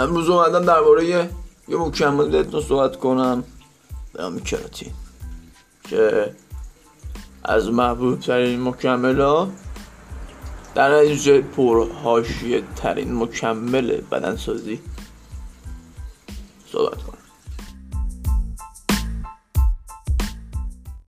امروز اومدم درباره یه مکملتون صحبت کنم به نام کراتین که از محبوب ترین مکمل ها در نتیجه پرحاشیه ترین مکمل بدنسازی صحبت کنم.